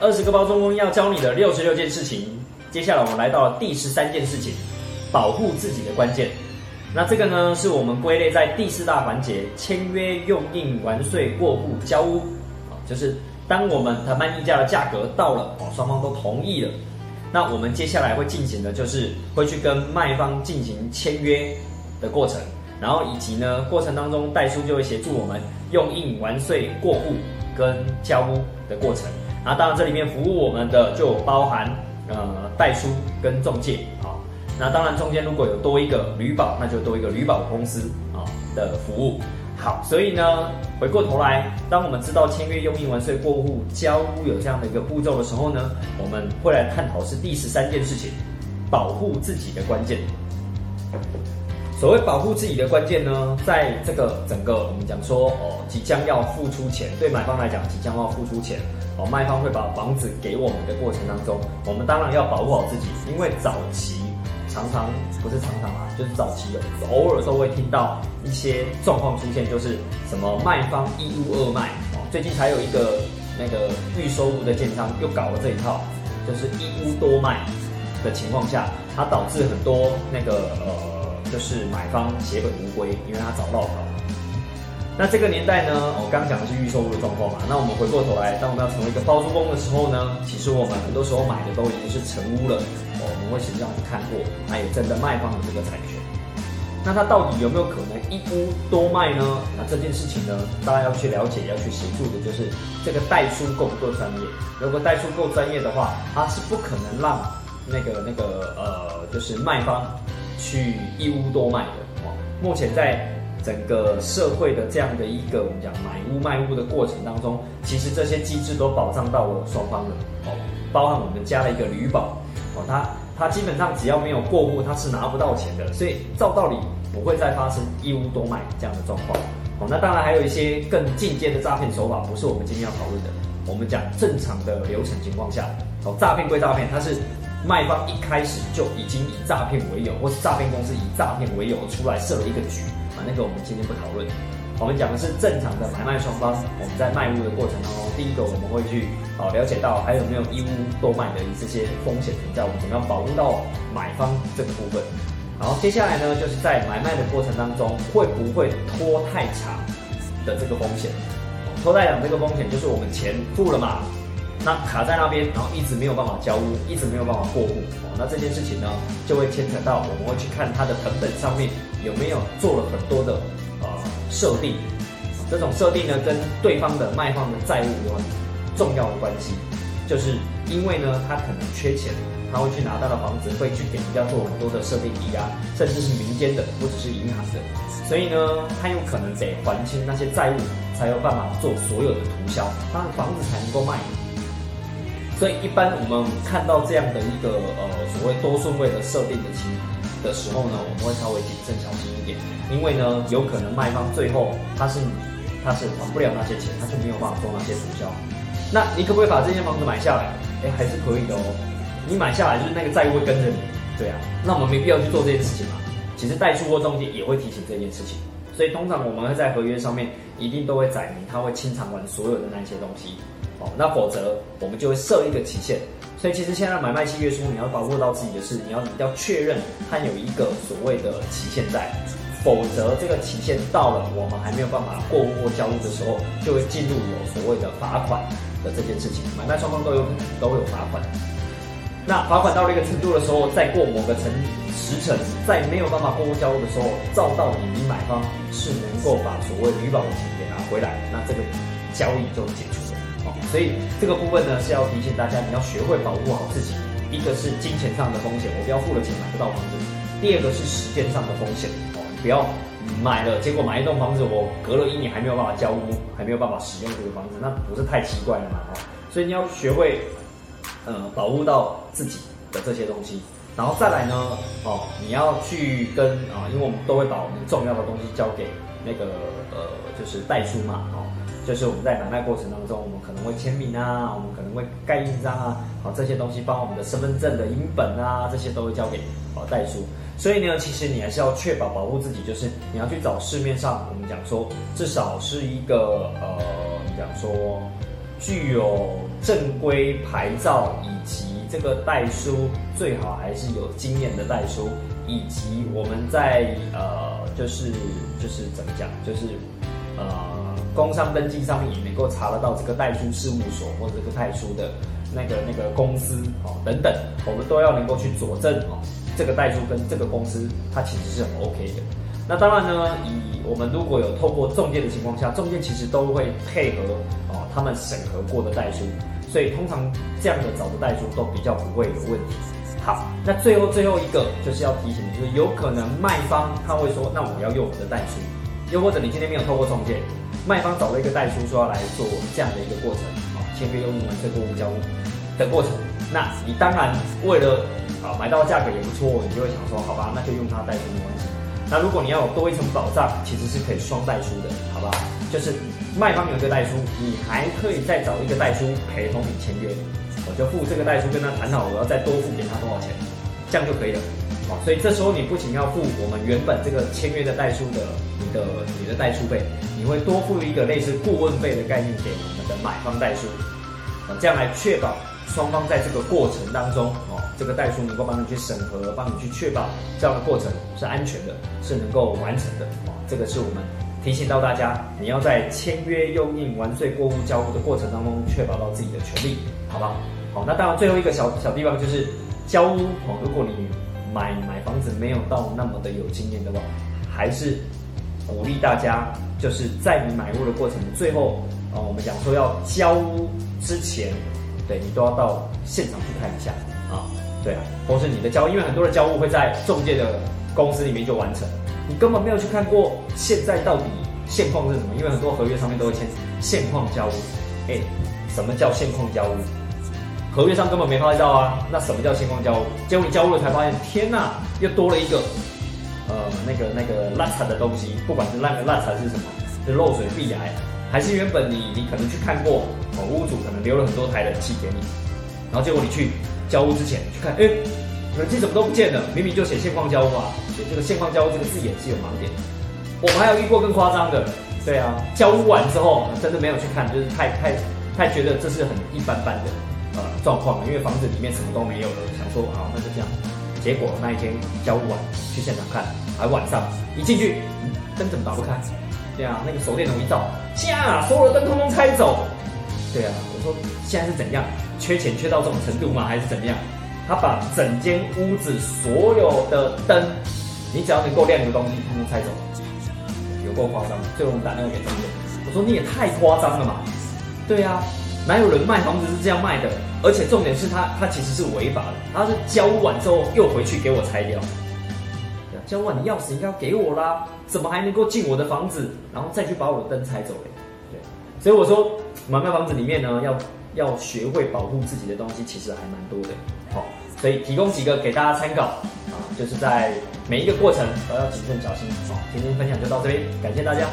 20个包中工要教你的66件事情。接下来我们来到第13件事情，保护自己的关键。那这个呢，是我们归类在第4大环节，签约、用印、完税、过户、交屋。就是当我们谈判议价的价格到了，双方都同意了，那我们接下来会进行的就是会去跟卖方进行签约的过程，然后以及呢过程当中代书就会协助我们用印、完税、过户跟交屋的过程。那当然这里面服务我们的就包含代书跟仲介。那当然中间如果有多一个履保，那就多一个履保公司的服务。好，所以呢回过头来，当我们知道签约、用印、完税、过户、交屋有这样的一个步骤的时候呢，我们会来探讨是第13件事情，保护自己的关键。所谓保护自己的关键呢，在这个整个我们讲说即将要付出钱，对买方来讲即将要付出钱，卖方会把房子给我们的过程当中，我们当然要保护好自己。因为早期就是早期偶尔都会听到一些状况出现，就是什么卖方一屋二卖。最近才有一个那个预售屋的建商又搞了这一套，就是一屋多卖的情况下，它导致很多那个就是买方血本无归，因为他找到。那这个年代呢，我刚讲的是预售屋的状况嘛。那我们回过头来，当我们要成为一个包租公的时候呢，其实我们很多时候买的都已经是成屋了，我们会先让我们看过，那也真的卖方的这个产权。那它到底有没有可能一屋多卖呢？那这件事情呢，大家要去了解、要去协助的就是这个代书够不够专业。如果代书够专业的话，它是不可能让就是卖方去一屋多卖的。目前在整个社会的这样的一个我们讲买屋卖屋的过程当中，其实这些机制都保障到了双方了。包含我们加了一个履保。它基本上只要没有过户，它是拿不到钱的，所以照道理不会再发生一屋多卖这样的状况。那当然还有一些更进阶的诈骗手法，不是我们今天要讨论的。我们讲正常的流程情况下，诈骗归诈骗，它是卖方一开始就已经以诈骗为由，或是诈骗公司以诈骗为由出来设了一个局，那个我们今天不讨论。我们讲的是正常的买卖双方，我们在卖屋的过程当中，第一个我们会去了解到还有没有一屋多卖的这些风险存在，我们怎么样保护到买方这个部分。然后接下来呢，就是在买卖的过程当中，会不会拖太长的这个风险。拖太长这个风险就是我们钱付了嘛，那卡在那边，然后一直没有办法交屋，一直没有办法过户。那这件事情呢，就会牵扯到我们会去看它的成本上面有没有做了很多的设定。这种设定呢，跟对方的卖方的债务有很重要的关系，就是因为呢他可能缺钱，他会去拿他的房子，会去给人家做很多的设定抵押，甚至是民间的，不只是银行的，所以呢他有可能得还清那些债务，才有办法做所有的涂销，他的房子才能够卖。所以一般我们看到这样的一个所谓多顺位的设定的情况的时候呢，我们会稍微谨慎小心一点，因为呢，有可能卖方最后他是还不了那些钱，他就没有办法做那些促销。那你可不可以把这间房子买下来？还是可以的哦。你买下来就是那个债务会跟着你，对啊。那我们没必要去做这件事情嘛。其实代书或中介也会提醒这件事情，所以通常我们会在合约上面一定都会载明他会清偿完所有的那些东西。那否则我们就会设一个期限。所以其实现在买卖契约书，你要保护到自己的事，你要确认它有一个所谓的期限在，否则这个期限到了，我们还没有办法过户或交屋的时候，就会进入有所谓的罚款的这件事情。买卖双方都有罚款。那罚款到了一个程度的时候，再过某个时辰，再没有办法过户交屋的时候，照道理你买方是能够把所谓履保的钱给拿回来，那这个交易就解除了。所以这个部分呢，是要提醒大家，你要学会保护好自己。一个是金钱上的风险，我不要付了钱买不到房子；第二个是时间上的风险，你不要买了，结果买一栋房子，我隔了1年还没有办法交屋，还没有办法使用这个房子，那不是太奇怪了嘛？所以你要学会保护到自己的这些东西。然后再来呢，你要去跟因为我们都会把我们重要的东西交给那个就是代书嘛，就是我们在买卖过程当中，我们可能会签名啊，我们可能会盖印章啊，这些东西，包括我们的身份证的影本啊，这些都会交给代书。所以呢，其实你还是要确保保护自己，就是你要去找市面上我们讲说至少是一个我们讲说具有正规牌照以及这个代书，最好还是有经验的代书，以及我们在就是怎么讲，工商登记上面也能够查得到这个代书事务所或者这个代书的那个公司哦等等，我们都要能够去佐证哦，这个代书跟这个公司它其实是很 OK 的。那当然呢，以我们如果有透过仲介的情况下，仲介其实都会配合哦他们审核过的代书，所以通常这样的找的代书都比较不会有问题。好，那最后一个就是要提醒的，就是有可能卖方他会说，那我们要用我们的代书，又或者你今天没有透过仲介，卖方找了一个代书说要来做我们这样的一个过程，签约、用户完成货物交屋的过程。那你当然为了买到价格也不错，你就会想说，好吧，那就用他代书没关系。那如果你要有多一层保障，其实是可以双代书的，好吧？就是卖方有一个代书，你还可以再找一个代书陪同你签约。我就付这个代书跟他谈好，我要再多付给他多少钱，这样就可以了。好，所以这时候你不仅要付我们原本这个签约的代书的你的代书费，你会多付一个类似顾问费的概念给我们的买方代书，这样来确保双方在这个过程当中，这个代书能够帮你去审核，帮你去确保这样的过程是安全的，是能够完成的。这个是我们提醒到大家，你要在签约、用印、完税、过户、交屋的过程当中，确保到自己的权利，好不好？好，那当然最后一个小地方就是交屋哦。如果你买房子没有到那么的有经验的话，还是鼓励大家，就是在你买屋的过程，最后我们讲说要交屋之前，对你都要到现场去看一下啊，对啊，或是你的交，因为很多的交屋会在仲介的公司里面就完成，你根本没有去看过现在到底现况是什么，因为很多合约上面都会签现况交屋，什么叫现况交屋？合约上根本没拍照啊，那什么叫现况交屋？结果你交屋了才发现，天哪，又多了一个那个烂惨的东西，不管是烂惨是什么，是漏水壁癌，还是原本你可能去看过屋主可能留了很多台冷气给你，然后结果你去交屋之前去看，冷气怎么都不见了，明明就写现况交屋啊，写这个现况交屋这个字眼是有盲点的。我们还有遇过更夸张的，对啊，交屋完之后真的没有去看，就是太觉得这是很一般般的状况了，因为房子里面什么都没有了，想说啊那就这样。结果那一天交屋完去现场看，还晚上一进去灯怎么打不开？对啊，那个手电筒一照，所有的灯通通拆走。对啊，我说现在是怎样？缺钱缺到这种程度吗？还是怎样？他把整间屋子所有的灯，你只要能够亮的东西，通通拆走，有够夸张。最后我们打电话给中介，我说你也太夸张了嘛。对啊。哪有人卖房子是这样卖的？而且重点是他其实是违法的，他是交屋完之后又回去给我拆掉。对啊，交完你钥匙应该要给我啦，怎么还能够进我的房子，然后再去把我的灯拆走嘞？对，所以我说买卖房子里面呢，要学会保护自己的东西，其实还蛮多的。好，所以提供几个给大家参考啊，就是在每一个过程都要谨慎小心。好，今天分享就到这边，感谢大家。